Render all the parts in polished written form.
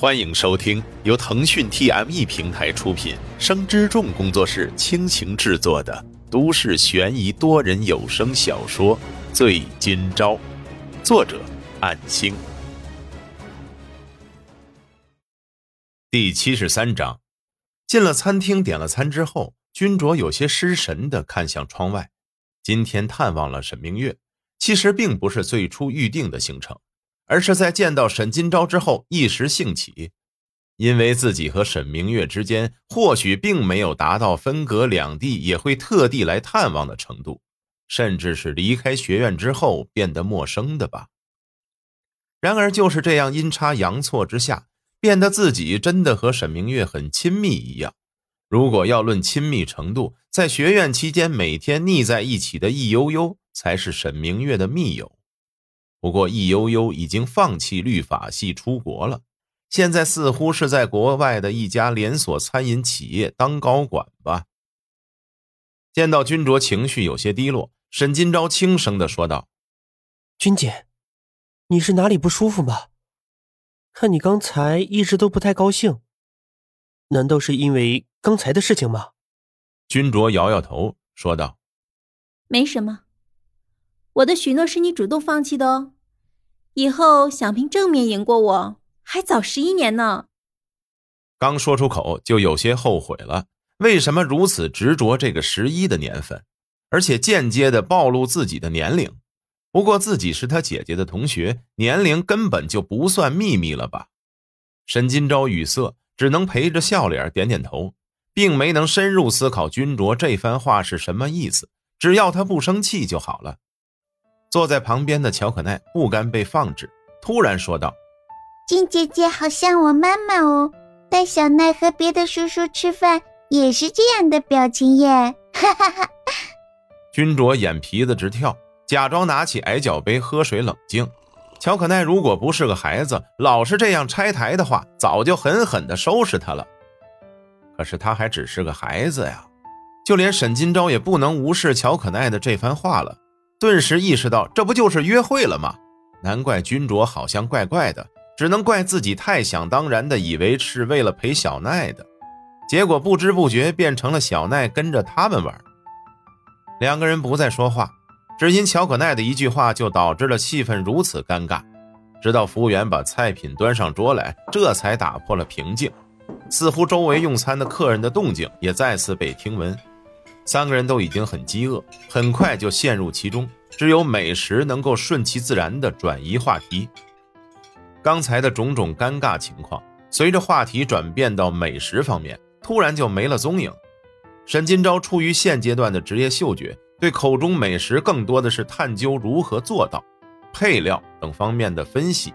欢迎收听由腾讯 TME 平台出品，生之众工作室倾情制作的都市悬疑多人有声小说《醉今朝》，作者暗星。第73章。进了餐厅，点了餐之后，君卓有些失神地看向窗外。今天探望了沈明月，其实并不是最初预定的行程，而是在见到沈今朝之后一时兴起，因为自己和沈明月之间或许并没有达到分隔两地也会特地来探望的程度，甚至是离开学院之后变得陌生的吧。然而就是这样阴差阳错之下，变得自己真的和沈明月很亲密一样。如果要论亲密程度，在学院期间每天腻在一起的易悠悠才是沈明月的密友。不过易悠悠已经放弃律法系出国了，现在似乎是在国外的一家连锁餐饮企业当高管吧。见到君卓情绪有些低落，沈今朝轻声地说道：君姐，你是哪里不舒服吗？看你刚才一直都不太高兴，难道是因为刚才的事情吗？君卓摇摇头说道：没什么，我的许诺是你主动放弃的哦，以后想凭正面赢过我还早11年呢。刚说出口就有些后悔了，为什么如此执着这个11的年份，而且间接的暴露自己的年龄。不过自己是他姐姐的同学，年龄根本就不算秘密了吧。沈今朝语塞，只能陪着笑脸点点头，并没能深入思考君卓这番话是什么意思，只要他不生气就好了。坐在旁边的乔可奈不甘被放置，突然说道：君姐姐好像我妈妈哦，带小奈和别的叔叔吃饭也是这样的表情耶，哈哈哈。君卓眼皮子直跳，假装拿起矮脚杯喝水冷静。乔可奈如果不是个孩子，老是这样拆台的话，早就狠狠地收拾他了。可是他还只是个孩子呀，就连沈今朝也不能无视乔可奈的这番话了。顿时意识到这不就是约会了吗？难怪君卓好像怪怪的，只能怪自己太想当然的以为是为了陪小奈的，结果不知不觉变成了小奈跟着他们玩。两个人不再说话，只因乔可奈的一句话就导致了气氛如此尴尬，直到服务员把菜品端上桌来，这才打破了平静。似乎周围用餐的客人的动静也再次被听闻，三个人都已经很饥饿，很快就陷入其中，只有美食能够顺其自然地转移话题。刚才的种种尴尬情况随着话题转变到美食方面，突然就没了踪影。沈今朝出于现阶段的职业嗅觉，对口中美食更多的是探究如何做到、配料等方面的分析。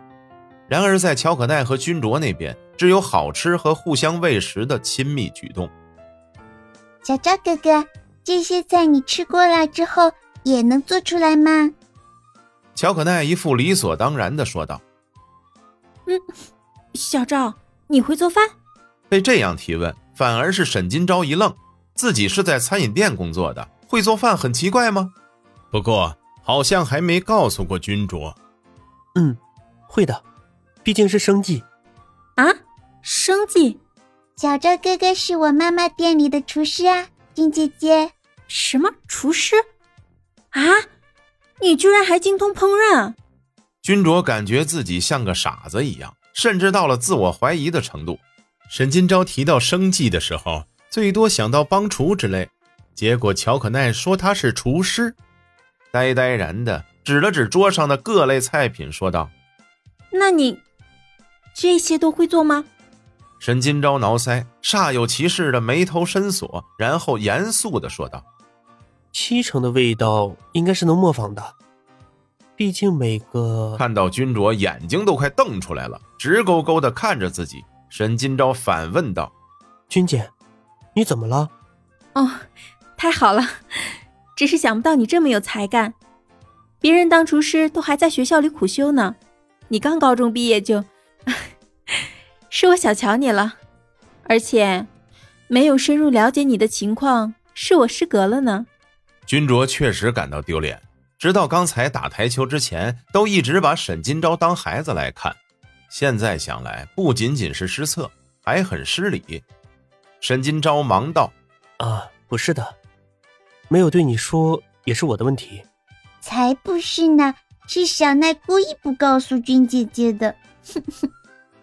然而在乔可奈和君卓那边，只有好吃和互相喂食的亲密举动。小昭哥哥，这些菜你吃过了之后也能做出来吗？乔可奈一副理所当然地说道。小赵，你会做饭？被这样提问，反而是沈今朝一愣，自己是在餐饮店工作的，会做饭很奇怪吗？不过好像还没告诉过君卓。会的，毕竟是生计。啊，生计？小赵哥哥是我妈妈店里的厨师啊，君姐姐。什么厨师？啊，你居然还精通烹饪？君卓感觉自己像个傻子一样，甚至到了自我怀疑的程度。沈今朝提到生计的时候，最多想到帮厨之类，结果乔可奈说他是厨师，呆呆然的指了指桌上的各类菜品说道：那你这些都会做吗？沈今朝挠腮，煞有其事的眉头深锁，然后严肃地说道：7成的味道应该是能模仿的，毕竟每个……看到君卓眼睛都快瞪出来了，直勾勾地看着自己，沈今朝反问道：君姐，你怎么了？哦，太好了，只是想不到你这么有才干，别人当厨师都还在学校里苦修呢，你刚高中毕业就是我小瞧你了，而且没有深入了解你的情况，是我失格了呢。君卓确实感到丢脸，直到刚才打台球之前都一直把沈今朝当孩子来看，现在想来不仅仅是失策，还很失礼。沈金钊忙道：不是的，没有对你说也是我的问题。才不是呢，是小奈故意不告诉君姐姐的。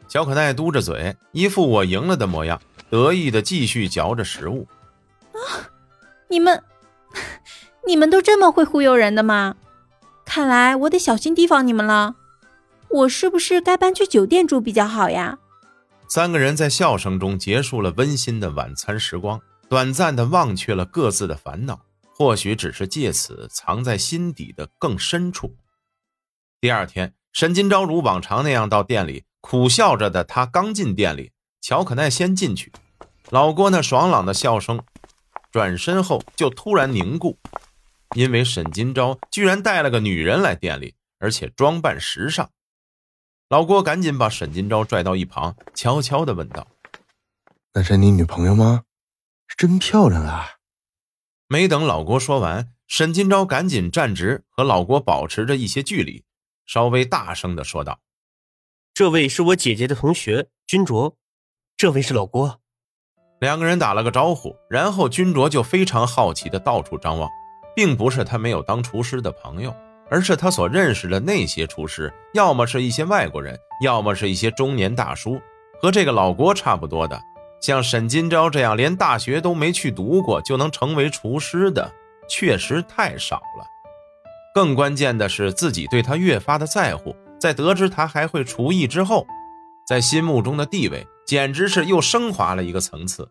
小可奈嘟着嘴，一副我赢了的模样，得意的继续嚼着食物。你们都这么会忽悠人的吗？看来我得小心提防你们了。我是不是该搬去酒店住比较好呀？三个人在笑声中结束了温馨的晚餐时光，短暂的忘却了各自的烦恼，或许只是借此藏在心底的更深处。第二天，沈金钊如往常那样到店里，苦笑着的他刚进店里，乔可奈先进去。老郭那爽朗的笑声转身后就突然凝固，因为沈金钊居然带了个女人来店里，而且装扮时尚。老郭赶紧把沈金钊拽到一旁，悄悄地问道：那是你女朋友吗？真漂亮啊。没等老郭说完，沈金钊赶紧站直，和老郭保持着一些距离，稍微大声地说道：这位是我姐姐的同学君卓，这位是老郭。两个人打了个招呼，然后君卓就非常好奇地到处张望，并不是他没有当厨师的朋友，而是他所认识的那些厨师，要么是一些外国人，要么是一些中年大叔，和这个老郭差不多的。像沈金钊这样连大学都没去读过就能成为厨师的，确实太少了。更关键的是，自己对他越发的在乎，在得知他还会厨艺之后，在心目中的地位简直是又升华了一个层次。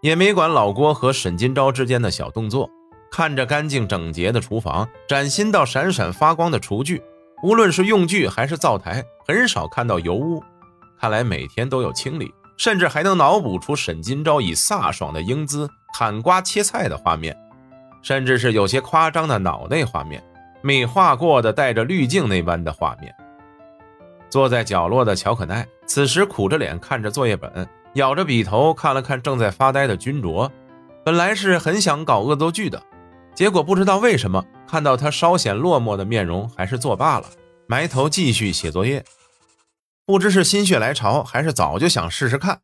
也没管老郭和沈金钊之间的小动作，看着干净整洁的厨房，崭新到闪闪发光的厨具，无论是用具还是灶台，很少看到油污，看来每天都有清理，甚至还能脑补出沈金钊以飒爽的英姿砍瓜切菜的画面，甚至是有些夸张的脑内画面，美化过的带着滤镜那般的画面。坐在角落的乔可奈此时苦着脸看着作业本，咬着笔头看了看正在发呆的君卓，本来是很想搞恶作剧的，结果不知道为什么，看到他稍显落寞的面容，还是作罢了，埋头继续写作业。不知是心血来潮，还是早就想试试看。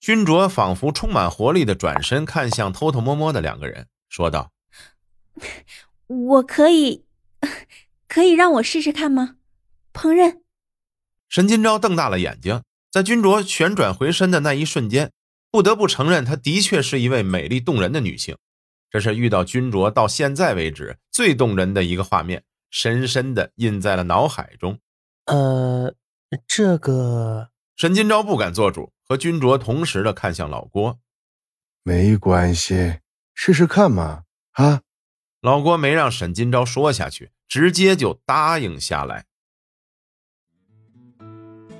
君卓仿佛充满活力的转身看向偷偷摸摸的两个人，说道：我可以让我试试看吗？烹饪。沈金钊瞪大了眼睛，在君卓旋转回身的那一瞬间，不得不承认她的确是一位美丽动人的女性。这是遇到君卓到现在为止最动人的一个画面，深深的印在了脑海中。这个……沈金钊不敢做主，和君卓同时的看向老郭。没关系，试试看嘛，啊！老郭没让沈金钊说下去，直接就答应下来。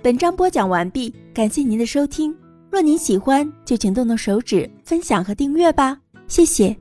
本章播讲完毕，感谢您的收听。若您喜欢，就请动动手指分享和订阅吧，谢谢。